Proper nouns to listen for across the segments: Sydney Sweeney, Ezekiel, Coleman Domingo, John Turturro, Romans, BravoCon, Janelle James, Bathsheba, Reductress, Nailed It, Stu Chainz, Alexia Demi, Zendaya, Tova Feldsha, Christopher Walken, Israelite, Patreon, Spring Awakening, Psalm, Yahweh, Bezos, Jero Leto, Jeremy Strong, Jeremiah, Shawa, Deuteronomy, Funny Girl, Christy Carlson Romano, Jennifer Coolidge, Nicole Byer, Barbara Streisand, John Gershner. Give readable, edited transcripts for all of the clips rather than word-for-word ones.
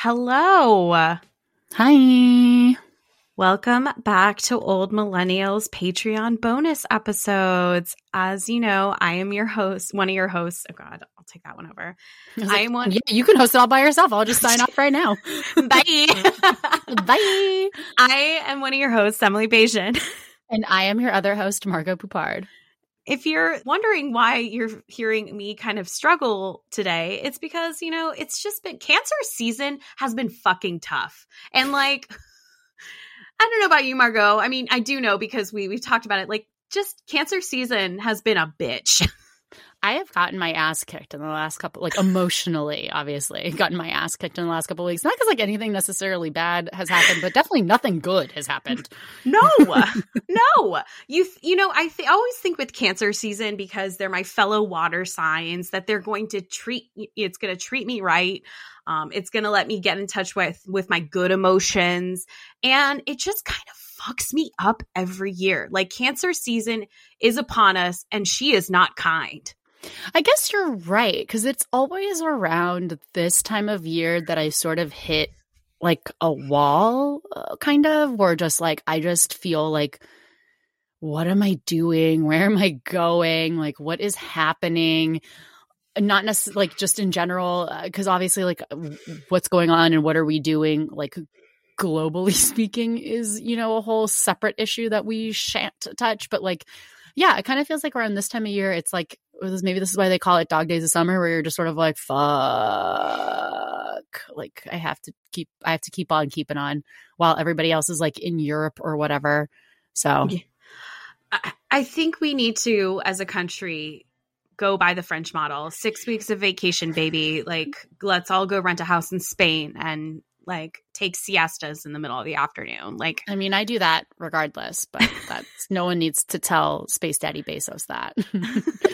Hello. Hi. Welcome back to Old Millennials Patreon bonus episodes. As you know, I am your host, one of your hosts. Oh God, I'll take that one over. I am one. Yeah, you can host it all by yourself. I'll just sign off right now. Bye. Bye. I am one of your hosts, Emily Bayesian. And I am your other host, Margot Poupard. If you're wondering why you're hearing me kind of struggle today, it's because, you know, it's just been cancer season has been fucking tough. And like, I don't know about you, Margot. I mean, I do know because we've talked about it. Like, just cancer season has been a bitch. I have gotten my ass kicked in the last couple, like emotionally, obviously, gotten my ass kicked in the last couple of weeks. Not because like anything necessarily bad has happened, but definitely nothing good has happened. No. You know, I always think with cancer season, because they're my fellow water signs, that they're going to treat me right. It's going to let me get in touch with my good emotions. And it just kind of fucks me up every year. Like cancer season is upon us and she is not kind. I guess you're right, because it's always around this time of year that I sort of hit like a wall kind of, or just like I just feel like, what am I doing? Where am I going? Like what is happening? Not necessarily like just in general, because obviously like what's going on and what are we doing like globally speaking is, you know, a whole separate issue that we shan't touch. But like, yeah, it kind of feels like around this time of year, it's like, maybe this is why they call it dog days of summer, where you're just sort of like, fuck, like I have to keep on keeping on while everybody else is like in Europe or whatever. So I think we need to, as a country, go by the French model, 6 weeks of vacation, baby. Like let's all go rent a house in Spain and like take siestas in the middle of the afternoon. Like, I mean, I do that regardless, but that's no one needs to tell Space Daddy Bezos that.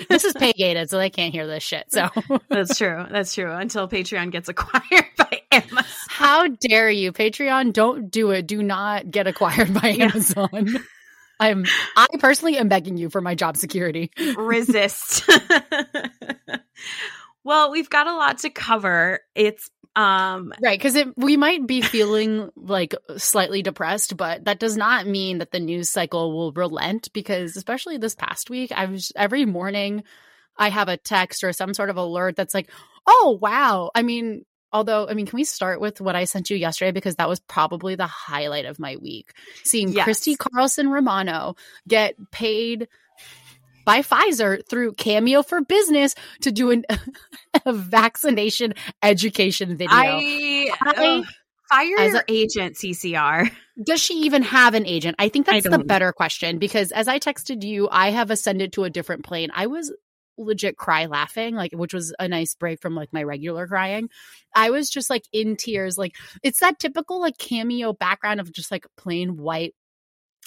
This is pay-gated, so they can't hear this shit. So That's true. Until Patreon gets acquired by Amazon. How dare you? Patreon, don't do it. Do not get acquired by Amazon. Yeah. I personally am begging you for my job security. Resist. Well, we've got a lot to cover. It's right, because we might be feeling like slightly depressed, but that does not mean that the news cycle will relent, because especially this past week, every morning I have a text or some sort of alert that's like, oh, wow. I mean, can we start with what I sent you yesterday? Because that was probably the highlight of my week. Seeing Christy Carlson Romano get paid by Pfizer through Cameo for Business to do a vaccination education video. Fire your agent, CCR. Does she even have an agent? I think that's the better question, because as I texted you, I have ascended to a different plane. I was legit cry laughing, like, which was a nice break from like my regular crying. I was just like in tears. Like it's that typical like Cameo background of just like plain white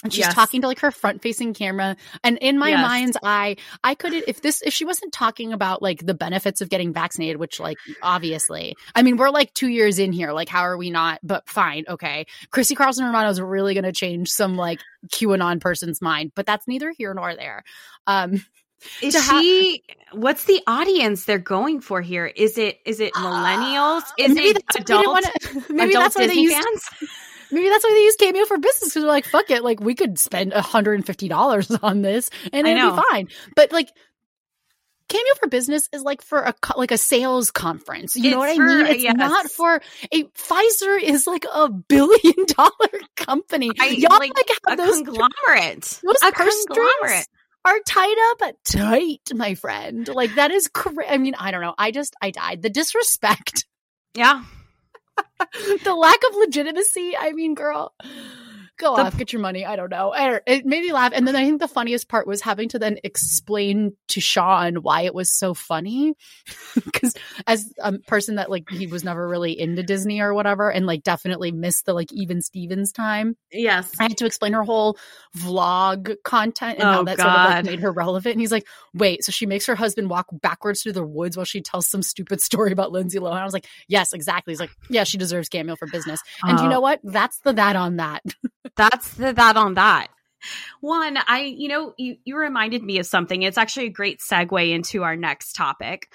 And she's talking to like her front facing camera. And in my mind's eye, I couldn't, if she wasn't talking about like the benefits of getting vaccinated, which like, obviously, I mean, we're like 2 years in here. Like, how are we not? But fine. Okay. Christy Carlson Romano is really going to change some like QAnon person's mind, but that's neither here nor there. What's the audience they're going for here? Is it millennials? Is it adult Disney fans? Maybe that's why they use Cameo for Business, because they're like, fuck it. Like, we could spend $150 on this and it'd be fine. But like, Cameo for Business is like for a sales conference. You know what I mean? It's not for a Pfizer is like $1 billion company. Y'all like have those conglomerate. Those purse strings are tied up tight, my friend. Like, that is crazy. I mean, I don't know. I died. The disrespect. Yeah. The lack of legitimacy. I mean, girl, go off, get your money. I don't know. It made me laugh. And then I think the funniest part was having to then explain to Sean why it was so funny. Because as a person that like he was never really into Disney or whatever, and like definitely missed the like Even Stevens time. Yes, I had to explain her whole vlog content and how that sort of like made her relevant. And he's like, wait, so she makes her husband walk backwards through the woods while she tells some stupid story about Lindsay Lohan. I was like, yes, exactly. He's like, yeah, she deserves Cameo for Business. And you know what? That's the that on that. That's the that on that. One, you reminded me of something. It's actually a great segue into our next topic.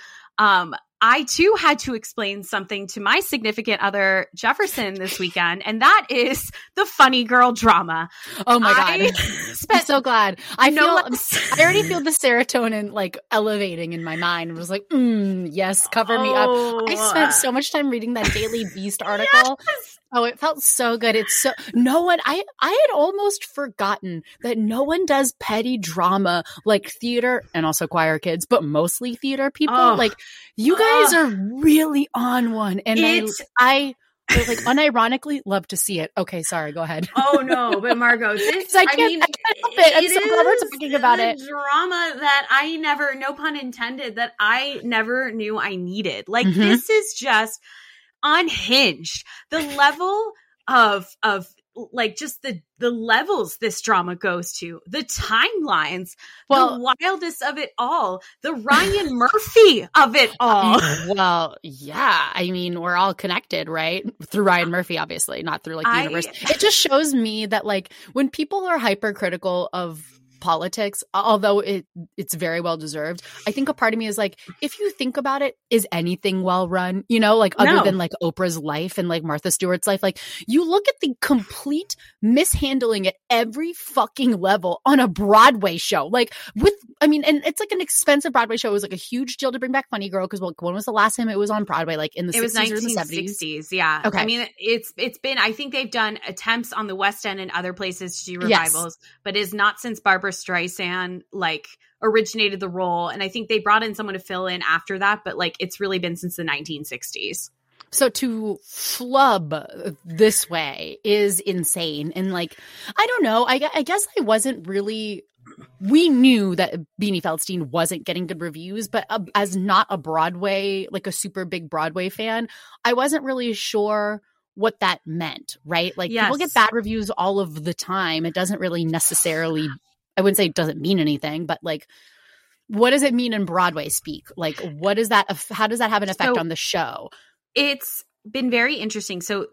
I too had to explain something to my significant other, Jefferson, this weekend, and that is the Funny Girl drama. Oh my God. I'm so glad. I already feel the serotonin like elevating in my mind. I was like, yes, cover me up. I spent so much time reading that Daily Beast article. Yes! Oh, it felt so good. It's so I had almost forgotten that no one does petty drama like theater and also choir kids, but mostly theater people. Like, you guys are really on one. And I like unironically love to see it. Okay, sorry, go ahead. Oh no, but Margot, this I can't help it. I'm so glad we're talking about it. Drama that I never, no pun intended, that I never knew I needed. Like this is just unhinged. The level of like just the levels this drama goes to, the timelines, the wildest of it all, the Ryan Murphy of it all. Well, yeah. I mean, we're all connected, right? Through Ryan Murphy, obviously, not through like the universe. It just shows me that like when people are hypercritical of politics, although it's very well deserved, I think a part of me is like, if you think about it, is anything well run, you know, like other than like Oprah's life and like Martha Stewart's life? Like, you look at the complete mishandling at every fucking level on a Broadway show, like and it's like an expensive Broadway show. It was like a huge deal to bring back Funny Girl because like, when was the last time it was on Broadway? Like in the 60s or the 70s? Yeah. Okay. I mean, it's been, I think they've done attempts on the West End and other places to do revivals, but it's not since Barbara Streisand like originated the role, and I think they brought in someone to fill in after that, but like it's really been since the 1960s. So to flub this way is insane. And like, I don't know, I guess I wasn't really, we knew that Beanie Feldstein wasn't getting good reviews, but as not a Broadway, like a super big Broadway fan, I wasn't really sure what that meant, right? Like people get bad reviews all of the time. It doesn't really necessarily, I wouldn't say it doesn't mean anything, but like, what does it mean in Broadway speak? Like, what is that? How does that have an effect on the show? It's been very interesting. So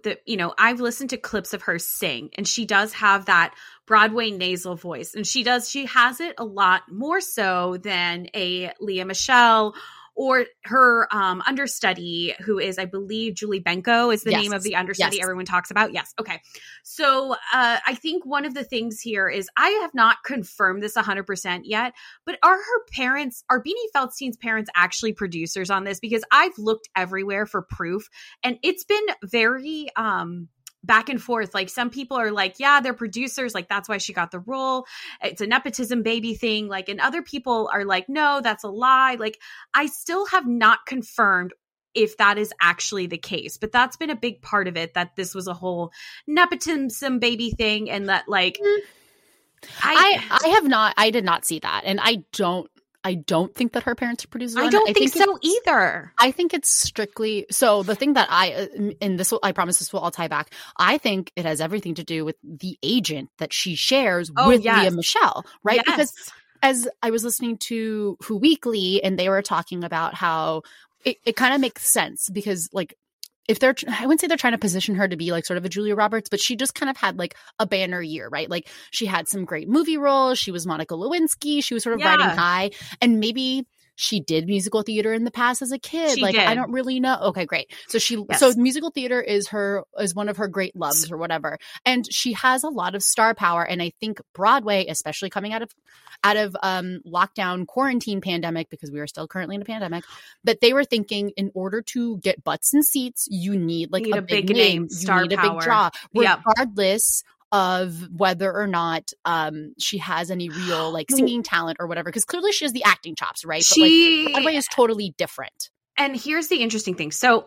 I've listened to clips of her sing, and she does have that Broadway nasal voice, and she has it a lot more so than a Lea Michele or her understudy, who is, I believe, Julie Benko is the name of the understudy everyone talks about. Yes. Okay. So I think one of the things here is, I have not confirmed this 100% yet, but are Beanie Feldstein's parents actually producers on this? Because I've looked everywhere for proof, and it's been very back and forth. Like, some people are like, yeah, they're producers, like that's why she got the role, it's a nepotism baby thing, like, and other people are like, no, that's a lie. Like, I still have not confirmed if that is actually the case, but that's been a big part of it, that this was a whole nepotism baby thing, and that like I did not see that, and I don't I don't think that her parents are producers. I don't think so either. I think it's strictly – so the thing that I – and this will, I promise this will all tie back. I think it has everything to do with the agent that she shares with Lea Michele, right? Yes. Because as I was listening to Who Weekly, and they were talking about how it kind of makes sense because, like, if they're – I wouldn't say they're trying to position her to be like sort of a Julia Roberts, but she just kind of had like a banner year, right? Like she had some great movie roles. She was Monica Lewinsky. She was sort of riding high. And maybe she did musical theater in the past as a kid. She did. I don't really know. Okay, great. So so musical theater is one of her great loves or whatever. And she has a lot of star power. And I think Broadway, especially coming out of lockdown quarantine pandemic, because we are still currently in a pandemic, but they were thinking in order to get butts in seats, you need like a big name, star power. A big draw, regardless of whether or not she has any real like singing talent or whatever. Because clearly she has the acting chops, right? But Broadway is totally different. And here's the interesting thing. So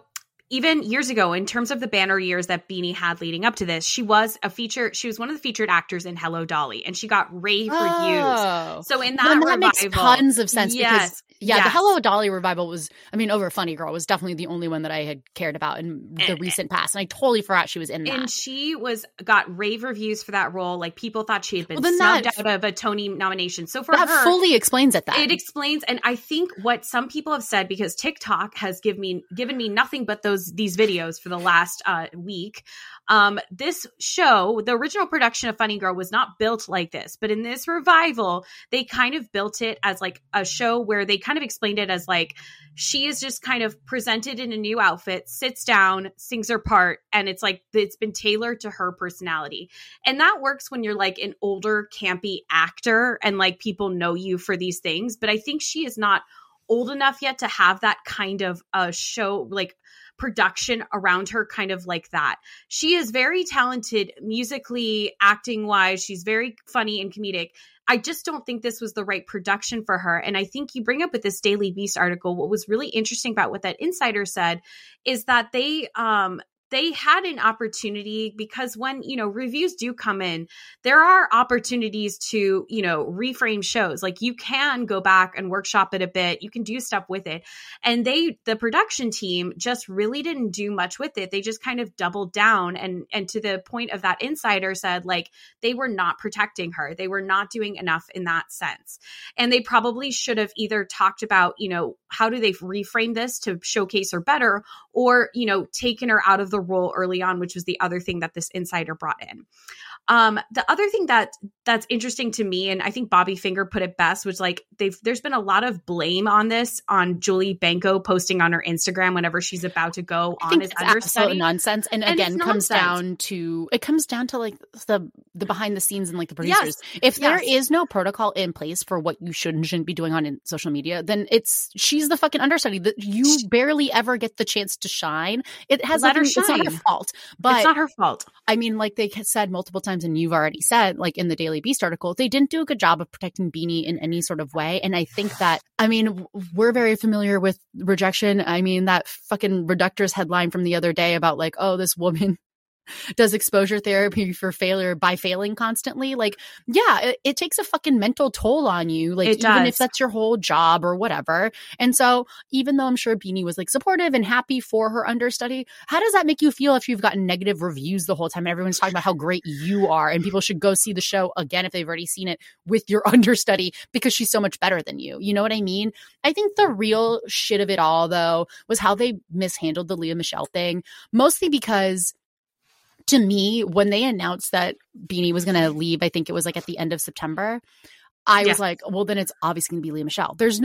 even years ago, in terms of the banner years that Beanie had leading up to this, she was one of the featured actors in Hello Dolly, and she got rave reviews. So in that revival, makes tons of sense. Yes, because the Hello Dolly revival was, I mean, over Funny Girl was definitely the only one that I had cared about in the recent past, and I totally forgot she was in that. And she got rave reviews for that role. Like people thought she had been snubbed out of a Tony nomination. So for her, fully explains it. It explains, and I think what some people have said, because TikTok has given me nothing but these videos for the last week. This show, the original production of Funny Girl was not built like this, but in this revival, they kind of built it as like a show where they kind of explained it as like, she is just kind of presented in a new outfit, sits down, sings her part. And it's like, it's been tailored to her personality. And that works when you're like an older campy actor and like people know you for these things. But I think she is not old enough yet to have that kind of show, like production around her, kind of like that. She is very talented musically, acting wise. She's very funny and comedic. I just don't think this was the right production for her. And I think you bring up with this Daily Beast article, what was really interesting about what that insider said is that they had an opportunity, because when, reviews do come in, there are opportunities to, reframe shows. Like you can go back and workshop it a bit. You can do stuff with it. And the production team just really didn't do much with it. They just kind of doubled down. And to the point of that insider said, like, they were not protecting her. They were not doing enough in that sense. And they probably should have either talked about, how do they reframe this to showcase her better, or, taken her out of the role early on, which was the other thing that this insider brought in. The other thing that's interesting to me, and I think Bobby Finger put it best, was like, there's been a lot of blame on this on Julie Benko posting on her Instagram whenever she's about to go on as understudy. Absolute nonsense. And again, it comes down to like the behind the scenes and like the producers. Yes. If there is no protocol in place for what you should and shouldn't be doing on in social media, then she's the fucking understudy that you barely ever get the chance to shine. It has nothing. It's not her fault. But it's not her fault. I mean, like they said multiple times, and you've already said, like in the Daily Beast article, they didn't do a good job of protecting Beanie in any sort of way. And I think that, I mean, we're very familiar with rejection. I mean, that fucking Reductress headline from the other day about like, oh, this woman does exposure therapy for failure by failing constantly. Like, yeah, it takes a fucking mental toll on you. Like, even if that's your whole job or whatever. And so even though I'm sure Beanie was like supportive and happy for her understudy, how does that make you feel if you've gotten negative reviews the whole time? Everyone's talking about how great you are, and people should go see the show again if they've already seen it with your understudy because she's so much better than you. You know what I mean? I think the real shit of it all, though, was how they mishandled the Lea Michele thing, mostly because to me, when they announced that Beanie was going to leave, I think it was like at the end of September, I was like, well, then it's obviously going to be Lea Michele. There's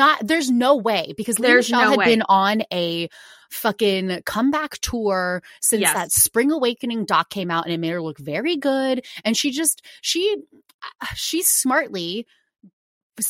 no way, because Lea Michele had been on a fucking comeback tour since that Spring Awakening doc came out, and it made her look very good. And she smartly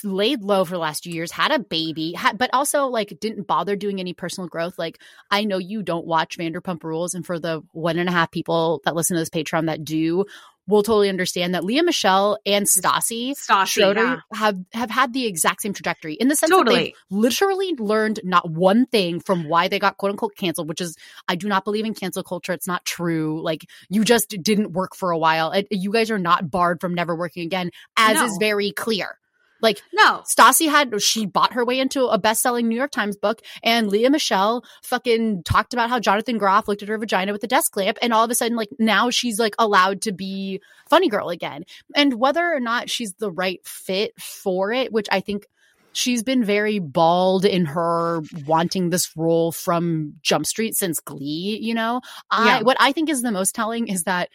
laid low for the last few years, had a baby, but also like didn't bother doing any personal growth. Like, I know you don't watch Vanderpump Rules, and for the 1.5 people that listen to this Patreon that do, we'll totally understand that Lea Michele and Stassi Schroeder have had the exact same trajectory, in the sense that they've literally learned not one thing from why they got quote unquote canceled, which is, I do not believe in cancel culture. It's not true. Like, you just didn't work for a while. You guys are not barred from never working again, as is very clear. Like, no. Stassi she bought her way into a best-selling New York Times book, and Lea Michele fucking talked about how Jonathan Groff looked at her vagina with a desk lamp, and all of a sudden, like, now she's, like, allowed to be Funny Girl again. And whether or not she's the right fit for it, which I think she's been very bald in her wanting this role from Jump Street since Glee, you know? Yeah. What I think is the most telling is that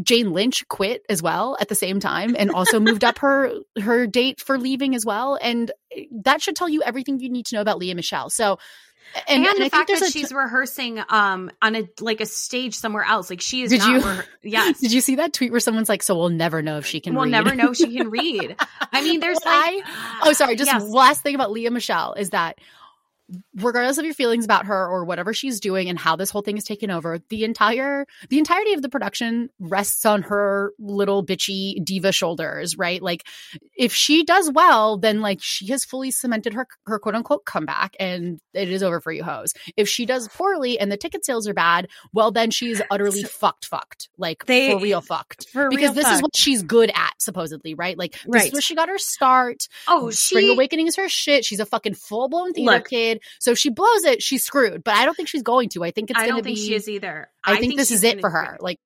Jane Lynch quit as well at the same time, and also moved up her date for leaving as well. And that should tell you everything you need to know about Lea Michele. So, and the fact that she's rehearsing on a stage somewhere else. Like, she is yes. Did you see that tweet where someone's like, so we'll never know if she can read. We'll never know if she can read. I mean, there's last thing about Lea Michele is that regardless of your feelings about her or whatever she's doing and how this whole thing is taken over, the entirety of the production rests on her little bitchy diva shoulders, right? Like, if she does well, then, like, she has fully cemented her quote unquote comeback, and it is over for you hoes. If she does poorly and the ticket sales are bad, well, then she's utterly fucked. Like, for real, because this is what she's good at, supposedly, right? Like, this is where she got her start. Oh, Spring Awakening is her shit. She's a fucking full blown theater kid. So if she blows it, she's screwed. But I don't think she's going to. I think it's going to be. I don't think she is either. I think this is it for her. Like,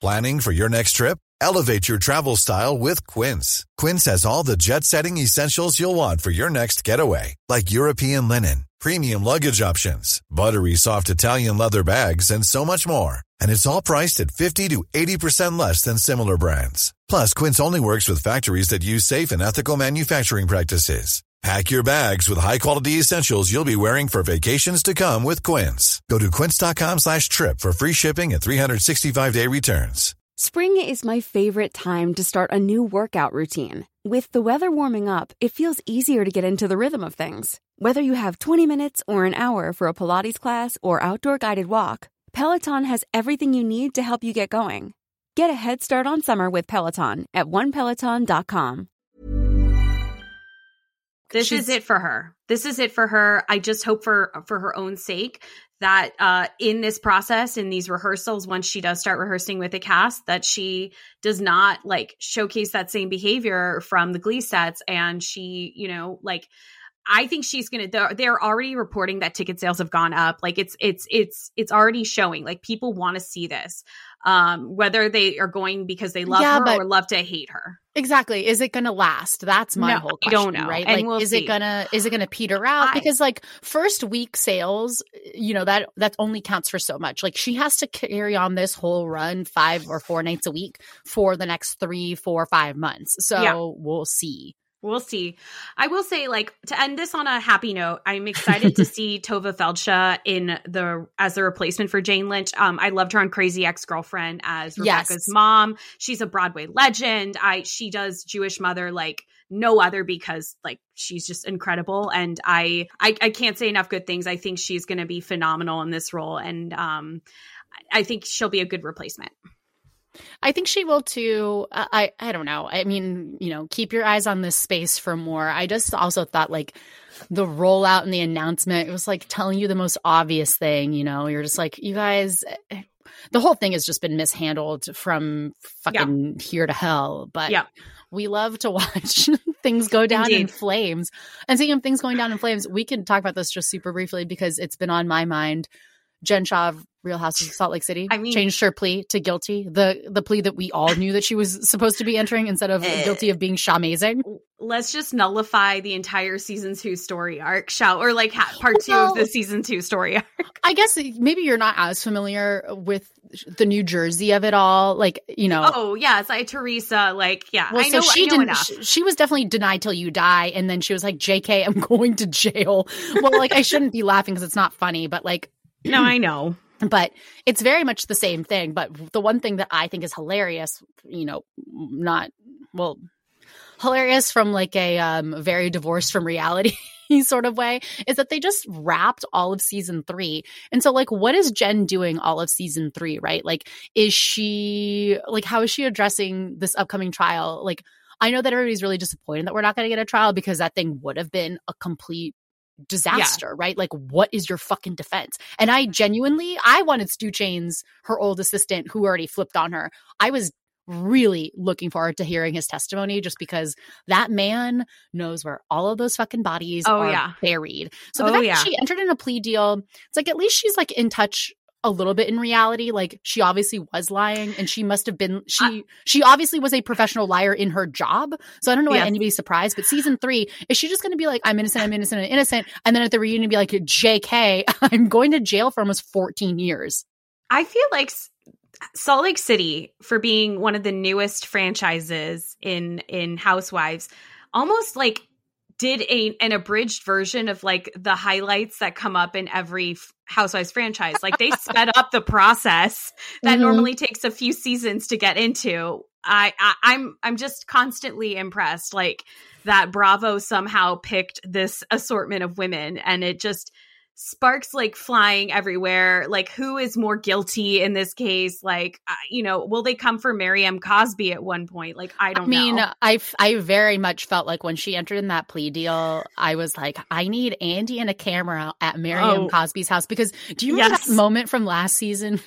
planning for your next trip? Elevate your travel style with Quince. Quince has all the jet-setting essentials you'll want for your next getaway, like European linen, premium luggage options, buttery soft Italian leather bags, and so much more. And it's all priced at 50 to 80% less than similar brands. Plus, Quince only works with factories that use safe and ethical manufacturing practices. Pack your bags with high-quality essentials you'll be wearing for vacations to come with Quince. Go to quince.com/trip for free shipping and 365-day returns. Spring is my favorite time to start a new workout routine. With the weather warming up, it feels easier to get into the rhythm of things. Whether you have 20 minutes or an hour for a Pilates class or outdoor guided walk, Peloton has everything you need to help you get going. Get a head start on summer with Peloton at onepeloton.com. This is it for her. This is it for her. I just hope for her own sake that in this process, in these rehearsals, once she does start rehearsing with the cast, that she does not, like, showcase that same behavior from the Glee sets. And she, you know, like, I think she's going to, they're already reporting that ticket sales have gone up. Like, it's already showing, like, people want to see this, whether they are going because they love her or love to hate her. Exactly. Is it going to last? That's my whole question. I don't know. Right? And like, is it going to peter out? Because, like, first week sales, you know, that only counts for so much. Like, she has to carry on this whole run 5 or 4 nights a week for the next 3, 4, 5 months. So we'll see. We'll see. I will say, like, to end this on a happy note, I'm excited to see Tova Feldsha as the replacement for Jane Lynch. I loved her on Crazy Ex-Girlfriend as Rebecca's mom. She's a Broadway legend. She does Jewish mother like no other, because, like, she's just incredible. And I can't say enough good things. I think she's going to be phenomenal in this role. And I think she'll be a good replacement. I think she will too. I don't know. I mean, you know, keep your eyes on this space for more. I just also thought, like, the rollout and the announcement, it was like telling you the most obvious thing, you know. You're just like, you guys, the whole thing has just been mishandled from fucking here to hell. But we love to watch things go down in flames. And speaking of things going down in flames, we can talk about this just super briefly because it's been on my mind. Jen Shah of Real Houses of Salt Lake City changed her plea to guilty, the plea that we all knew that she was supposed to be entering, instead of guilty of being Shah-mazing. Let's just nullify the entire season 2 story arc, or like part 2 of the season 2 story arc. I guess maybe you're not as familiar with the New Jersey of it all, like, you know. Oh yes, Teresa. Like, yeah, well, I know enough. She was definitely denied till you die, and then she was like, "JK, I'm going to jail." Well, like, I shouldn't be laughing because it's not funny, but like. No, I know. But it's very much the same thing. But the one thing that I think is hilarious, you know, hilarious from like a very divorced from reality sort of way, is that they just wrapped all of season 3. And so, like, what is Jen doing all of season 3, right? Like, how is she addressing this upcoming trial? Like, I know that everybody's really disappointed that we're not going to get a trial, because that thing would have been a complete disaster, right? Like, what is your fucking defense? And I wanted Stu Chains, her old assistant who already flipped on her. I was really looking forward to hearing his testimony, just because that man knows where all of those fucking bodies are buried. So the fact that she entered in a plea deal, it's like, at least she's like in touch a little bit in reality. Like, she obviously was lying, and she must have been, she obviously was a professional liar in her job. So I don't know why anybody's surprised, but season 3, is she just going to be like, I'm innocent. And then at the reunion be like, JK, I'm going to jail for almost 14 years. I feel like Salt Lake City, for being one of the newest franchises in Housewives, almost like did an abridged version of like the highlights that come up in every Housewives franchise. Like, they sped up the process that normally takes a few seasons to get into. I'm just constantly impressed, like, that Bravo somehow picked this assortment of women, and it just sparks like flying everywhere. Like, who is more guilty in this case? Like, you know, will they come for Miriam Cosby at one point? Like, I don't know. I very much felt like when she entered in that plea deal, I was like, I need Andy and a camera at Miriam Cosby's house, because do you remember that moment from last season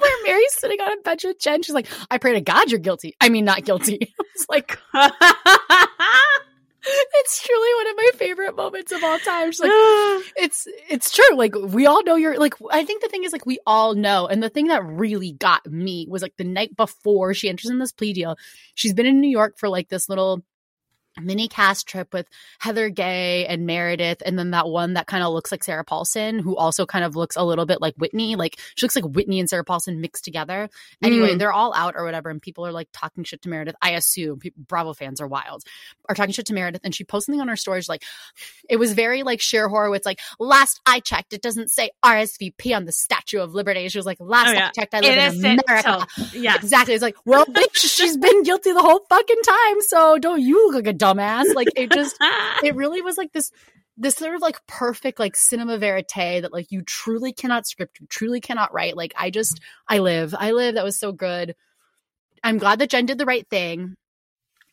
where Mary's sitting on a bench with Jen? She's like, I pray to God you're guilty. I mean, not guilty. It's like, it's truly one of my favorite moments of all time. She's like, it's true. Like, we all know you're like, I think the thing is, like, we all know. And the thing that really got me was like the night before she enters in this plea deal, she's been in New York for like this little mini cast trip with Heather Gay and Meredith, and then that one that kind of looks like Sarah Paulson, who also kind of looks a little bit like Whitney. Like, she looks like Whitney and Sarah Paulson mixed together. Anyway, they're all out or whatever, and people are like talking shit to Meredith. I assume Bravo fans are wild, are talking shit to Meredith, and she posted something on her stories like, it was very like Cher Horowitz, like, last I checked, it doesn't say RSVP on the Statue of Liberty. She was like, last I checked, I live in America. Yeah, exactly. It's like, well, bitch, she's been guilty the whole fucking time, so don't you look like a dumbass. Like, it just, it really was like this sort of like perfect, like, cinema verite that like you truly cannot script, you truly cannot write. Like, I live. That was so good. I'm glad that Jen did the right thing.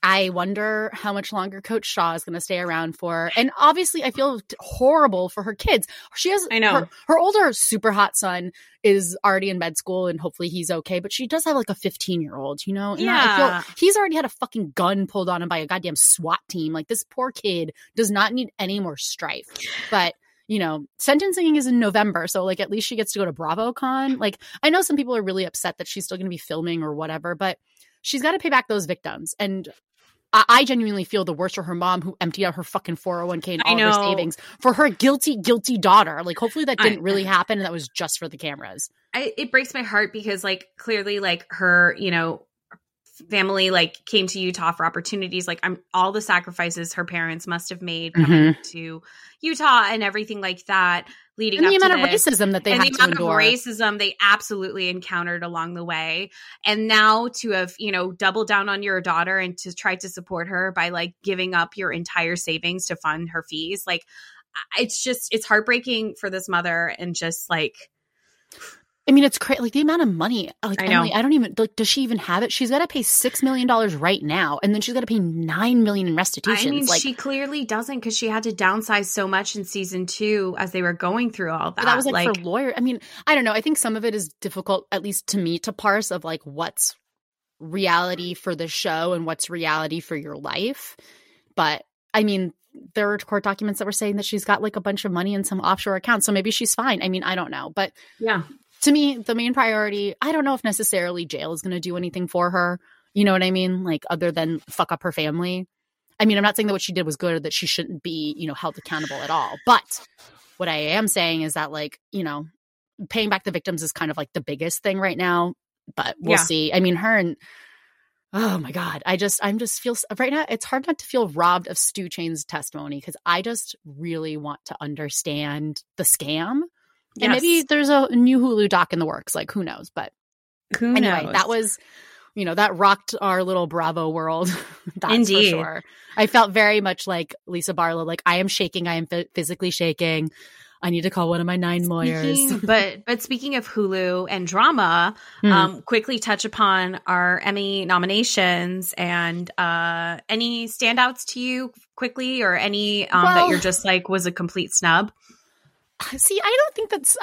I wonder how much longer Coach Shaw is going to stay around for. And obviously, I feel horrible for her kids. She has, I know, her older super hot son is already in med school, and hopefully he's okay. But she does have like a 15-year-old, you know? I feel he's already had a fucking gun pulled on him by a goddamn SWAT team. Like, this poor kid does not need any more strife. But, you know, sentencing is in November, so like at least she gets to go to BravoCon. Like, I know some people are really upset that she's still going to be filming or whatever, but she's got to pay back those victims. And I genuinely feel the worst for her mom, who emptied out her fucking 401k and all of her savings for her guilty daughter. Like, hopefully that didn't really happen, and that was just for the cameras. It breaks my heart because, like, clearly, like, her, you know, family, like, came to Utah for opportunities. Like, all the sacrifices her parents must have made coming to Utah and everything like that, leading up to the amount of racism that they had to endure. The amount of racism they absolutely encountered along the way. And now to have, you know, doubled down on your daughter and to try to support her by, like, giving up your entire savings to fund her fees. Like, it's just, it's heartbreaking for this mother, and just, like, I mean, it's crazy. Like, the amount of money. Like, I know. Emily, I don't even, like, does she even have it? She's got to pay $6 million right now, and then she's got to pay $9 million in restitution. I mean, like, she clearly doesn't, because she had to downsize so much in season 2 as they were going through all that. That was like for lawyer. I mean, I don't know. I think some of it is difficult, at least to me, to parse of like what's reality for the show and what's reality for your life. But I mean, there were court documents that were saying that she's got like a bunch of money in some offshore account, so maybe she's fine. I mean, I don't know. But yeah. To me, the main priority, I don't know if necessarily jail is going to do anything for her. You know what I mean? Like, other than fuck up her family. I mean, I'm not saying that what she did was good, or that she shouldn't be, you know, held accountable at all. But what I am saying is that, like, you know, paying back the victims is kind of like the biggest thing right now. But we'll see. I mean, her and, oh my God, I'm just feel right now. It's hard not to feel robbed of Stu Chain's testimony, because I just really want to understand the scam. And maybe there's a new Hulu doc in the works. Like, who knows? But anyway, that was, you know, that rocked our little Bravo world. That's indeed. For sure. I felt very much like Lisa Barlow. Like, I am shaking. I am physically shaking. I need to call one of my 9 lawyers. But speaking of Hulu and drama, quickly touch upon our Emmy nominations and any standouts to you quickly, or any that you're just like was a complete snub. See, I don't think that's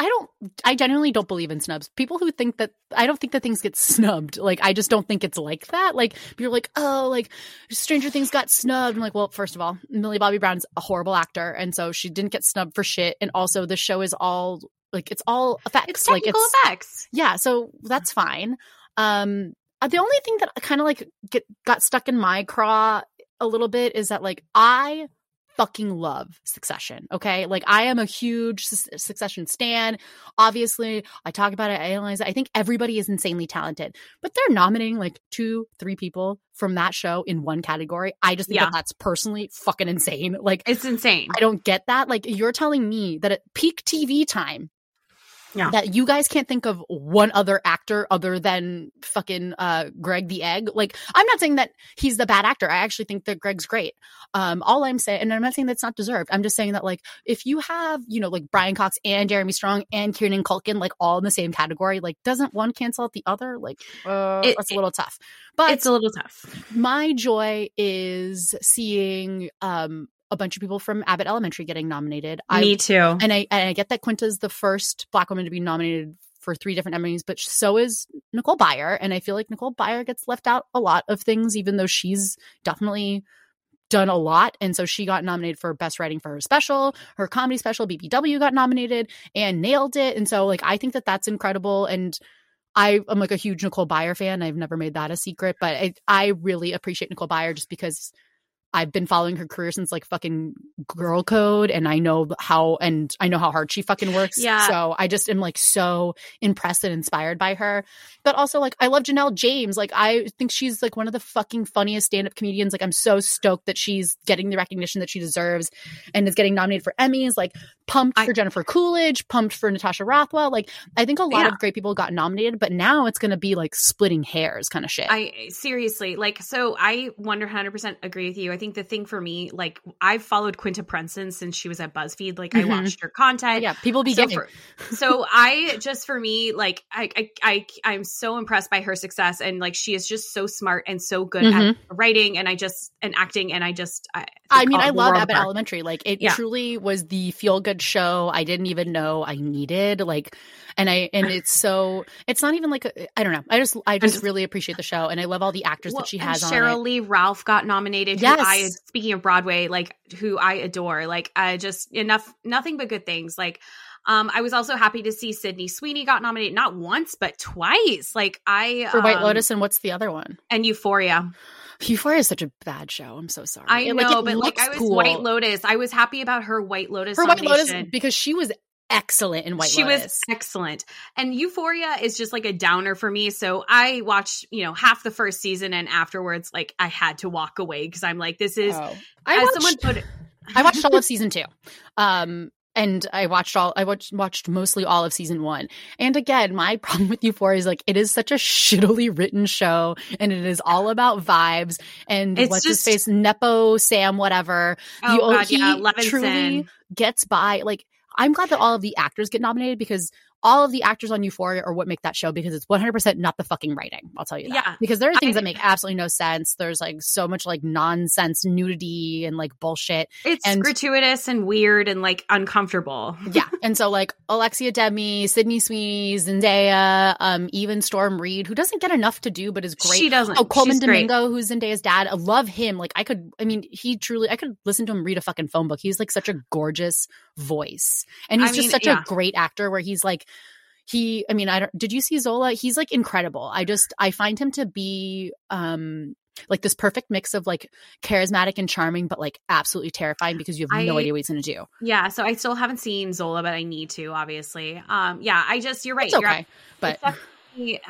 – I genuinely don't believe in snubs. People who think that – I don't think that things get snubbed. Like, I just don't think it's like that. Like, you're like, oh, like, Stranger Things got snubbed. I'm like, well, first of all, Millie Bobby Brown's a horrible actor, and so she didn't get snubbed for shit. And also the show is all – like, it's all effects. It's technical effects. Yeah, so that's fine. The only thing that kind of, like, got stuck in my craw a little bit is that, like, I – fucking love Succession, okay? Like, I am a huge Succession stan. Obviously, I talk about it, I analyze it. I think everybody is insanely talented, but they're nominating like 2-3 people from that show in one category. I just think that that's personally fucking insane. Like, it's insane. I don't get that. Like, you're telling me that at peak TV time, that you guys can't think of one other actor other than fucking Greg the Egg. Like, I'm not saying that he's the bad actor. I actually think that Greg's great. All I'm saying, and I'm not saying that's not deserved. I'm just saying that, like, if you have, you know, like Brian Cox and Jeremy Strong and Kieran Culkin, like, all in the same category, like, doesn't one cancel out the other? Like, that's a little tough. But it's a little tough. My joy is seeing a bunch of people from Abbott Elementary getting nominated. Me too. And I get that Quinta's the first Black woman to be nominated for 3 different Emmys, but so is Nicole Byer. And I feel like Nicole Byer gets left out a lot of things, even though she's definitely done a lot. And so she got nominated for Best Writing for her special, her comedy special, BBW got nominated and nailed it. And so, like, I think that that's incredible. And I am, like, a huge Nicole Byer fan. I've never made that a secret, but I really appreciate Nicole Byer just because I've been following her career since, like, fucking Girl Code, and I know how hard she fucking works. Yeah. So I just am, like, so impressed and inspired by her. But also, like, I love Janelle James. Like, I think she's, like, one of the fucking funniest stand-up comedians. Like, I'm so stoked that she's getting the recognition that she deserves and is getting nominated for Emmys. Like, pumped for Jennifer Coolidge, pumped for Natasha Rothwell. Like, I think a lot of great people got nominated, but now it's going to be, like, splitting hairs kind of shit. Seriously, like, so I 100% agree with you. I think the thing for me, like, I've followed Quinta Brunson since she was at BuzzFeed. Like, I watched her content. Yeah, people be getting. So I just, for me, like, I'm so impressed by her success, and, like, she is just so smart and so good at writing and acting, and I love Abbott Elementary. Like, it truly was the feel good show I didn't even know I needed. Like, and it's so, it's not even like I don't know. I just really appreciate the show, and I love all the actors that she has on it. Cheryl Lee Ralph got nominated. Yes. Speaking of Broadway, like, who I adore, like, just nothing but good things. Like, I was also happy to see Sydney Sweeney got nominated, not once, but twice. Like, for White Lotus, and what's the other one? And Euphoria. Euphoria is such a bad show. I'm so sorry. I know, but, like, I was cool. White Lotus. I was happy about her White Lotus nomination because she was excellent in White Lotus. She was excellent. And Euphoria is just, like, a downer for me. So I watched, you know, half the first season, and afterwards, like, I had to walk away because I'm like, this is, someone put it. I watched all of season 2. And I watched mostly all of season 1. And again, my problem with Euphoria is, like, it is such a shittily written show, and it is all about vibes and what's his face, Nepo Sam, whatever. Oh, God, yeah, Levinson truly gets by. Like, I'm glad that all of the actors get nominated, because all of the actors on Euphoria are what make that show, because it's 100% not the fucking writing. I'll tell you that. Yeah. Because there are things that make absolutely no sense. There's, like, so much, like, nonsense, nudity, and, like, bullshit. It's gratuitous and weird and, like, uncomfortable. Yeah. And so, like, Alexia Demi, Sydney Sweeney, Zendaya, even Storm Reid, who doesn't get enough to do but is great. She doesn't. Oh, Coleman She's Domingo, great. Who's Zendaya's dad. I love him. Like, I could listen to him read a fucking phone book. He's, like, such a gorgeous voice. And he's just such a great actor where he's, like, did you see Zola? He's, like, incredible. I find him to be, like, this perfect mix of, like, charismatic and charming, but, like, absolutely terrifying because you have no idea what he's going to do. Yeah. So I still haven't seen Zola, but I need to, obviously. You're right. It's okay.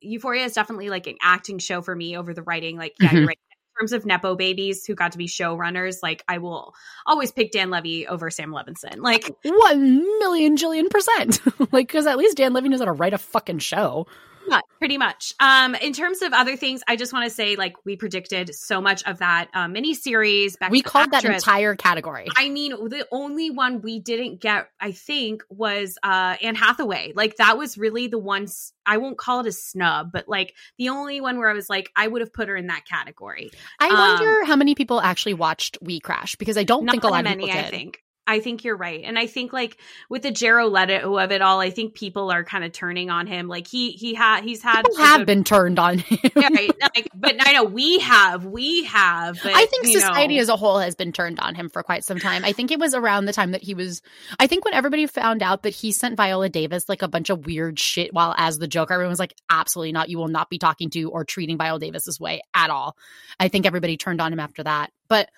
Euphoria is definitely, like, an acting show for me over the writing. Like, yeah, you're right. In terms of Nepo babies who got to be showrunners, like, I will always pick Dan Levy over Sam Levinson. Like, 1,000,000,000,000%. Like, because at least Dan Levy knows how to write a fucking show. Yeah, pretty much. In terms of other things, I just want to say, like, we predicted so much of that miniseries. We called that entire category. I mean, the only one we didn't get, I think, was Anne Hathaway. Like, that was really the one. I won't call it a snub, but, like, the only one where I was like, I would have put her in that category. I wonder how many people actually watched We Crash, because I don't think a lot of people did. I think. I think you're right. And I think like with the Jero Leto of it all, I think people are kind of turning on him. Like he's had people have been turned on him. Yeah, right. Like, but I know we have. But, I think society as a whole has been turned on him for quite some time. I think it was around the time that he was, I think when everybody found out that he sent Viola Davis like a bunch of weird shit while as the Joker, everyone was like, absolutely not. You will not be talking to or treating Viola Davis this way at all. I think everybody turned on him after that. But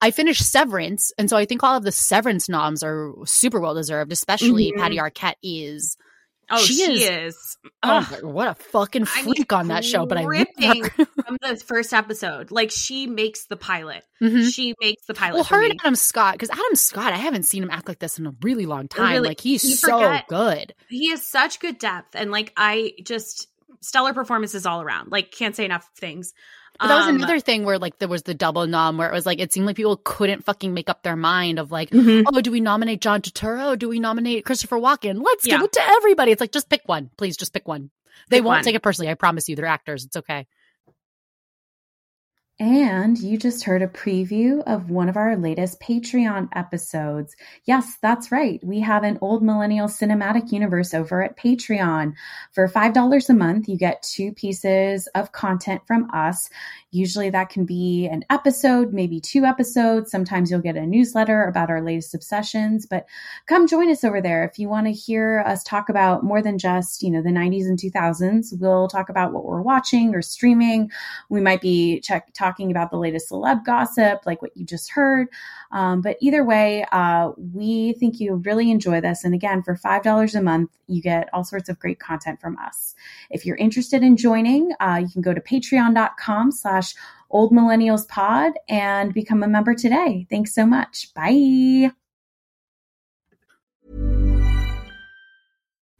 I finished Severance, and so I think all of the Severance noms are super well-deserved, especially Patty Arquette is. Oh, she is. Oh, what a fucking freak on that show, but I love her. From the first episode. Like, she makes the pilot. Mm-hmm. She makes the pilot. Well, her and Adam Scott, because Adam Scott, I haven't seen him act like this in a really long time. Really, like, he's so good. He has such good depth, and, like, I just – stellar performances all around. Like, can't say enough things. But that was another thing where, like, there was the double nom where it was, like, it seemed like people couldn't fucking make up their mind of, like, oh, do we nominate John Turturro? Do we nominate Christopher Walken? Let's give it to everybody. It's like, just pick one. Please, just pick one. They won't take it personally. I promise you. They're actors. It's okay. And you just heard a preview of one of our latest Patreon episodes. Yes, that's right. We have an old millennial cinematic universe over at Patreon. For $5 a month, you get 2 pieces of content from us. Usually that can be an episode, maybe 2 episodes. Sometimes you'll get a newsletter about our latest obsessions, but come join us over there. If you want to hear us talk about more than just, you know, the 90s and 2000s, we'll talk about what we're watching or streaming. We might be talking about the latest celeb gossip, like what you just heard. But either way, we think you really enjoy this. And again, for $5 a month, you get all sorts of great content from us. If you're interested in joining, you can go to patreon.com/oldmillennialspod and become a member today. Thanks so much. Bye.